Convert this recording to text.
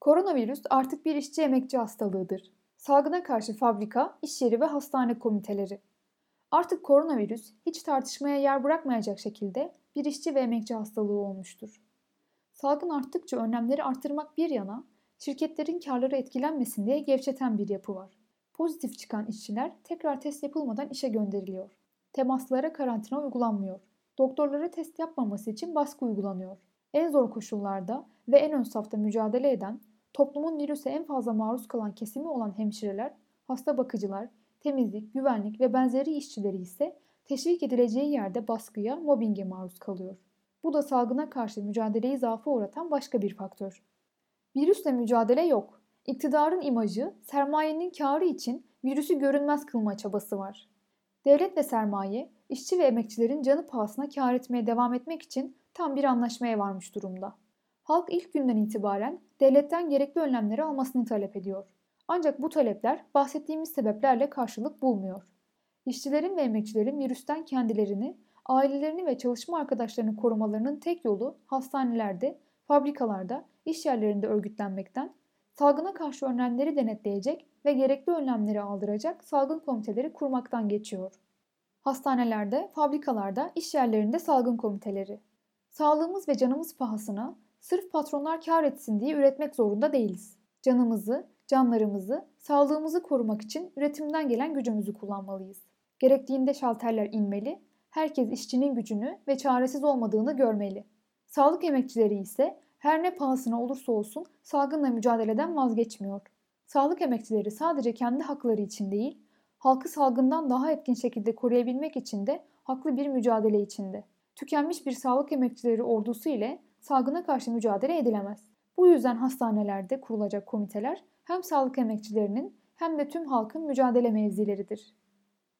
Koronavirüs artık bir işçi emekçi hastalığıdır. Salgına karşı fabrika, iş yeri ve hastane komiteleri. Artık koronavirüs hiç tartışmaya yer bırakmayacak şekilde bir işçi ve emekçi hastalığı olmuştur. Salgın arttıkça önlemleri artırmak bir yana, şirketlerin karları etkilenmesin diye gevşeten bir yapı var. Pozitif çıkan işçiler tekrar test yapılmadan işe gönderiliyor. Temaslara karantina uygulanmıyor. Doktorlara test yapmaması için baskı uygulanıyor. En zor koşullarda ve en ön safta mücadele eden, toplumun virüse en fazla maruz kalan kesimi olan hemşireler, hasta bakıcılar, temizlik, güvenlik ve benzeri işçileri ise teşvik edileceği yerde baskıya, mobbinge maruz kalıyor. Bu da salgına karşı mücadeleyi zaafa uğratan başka bir faktör. Virüsle mücadele yok. İktidarın imajı, sermayenin kârı için virüsü görünmez kılma çabası var. Devlet ve sermaye, işçi ve emekçilerin canı pahasına kâr etmeye devam etmek için tam bir anlaşmaya varmış durumda. Halk ilk günden itibaren devletten gerekli önlemleri almasını talep ediyor. Ancak bu talepler bahsettiğimiz sebeplerle karşılık bulmuyor. İşçilerin ve emekçilerin virüsten kendilerini, ailelerini ve çalışma arkadaşlarını korumalarının tek yolu hastanelerde, fabrikalarda, iş yerlerinde örgütlenmekten, salgına karşı önlemleri denetleyecek ve gerekli önlemleri aldıracak salgın komiteleri kurmaktan geçiyor. Hastanelerde, fabrikalarda, iş yerlerinde salgın komiteleri. Sağlığımız ve canımız pahasına sırf patronlar kâr etsin diye üretmek zorunda değiliz. Canımızı, canlarımızı, sağlığımızı korumak için üretimden gelen gücümüzü kullanmalıyız. Gerektiğinde şalterler inmeli, herkes işçinin gücünü ve çaresiz olmadığını görmeli. Sağlık emekçileri ise her ne pahasına olursa olsun salgınla mücadeleden vazgeçmiyor. Sağlık emekçileri sadece kendi hakları için değil, halkı salgından daha etkin şekilde koruyabilmek için de haklı bir mücadele içinde. Tükenmiş bir sağlık emekçileri ordusu ile salgına karşı mücadele edilemez. Bu yüzden hastanelerde kurulacak komiteler hem sağlık emekçilerinin hem de tüm halkın mücadele mevzileridir.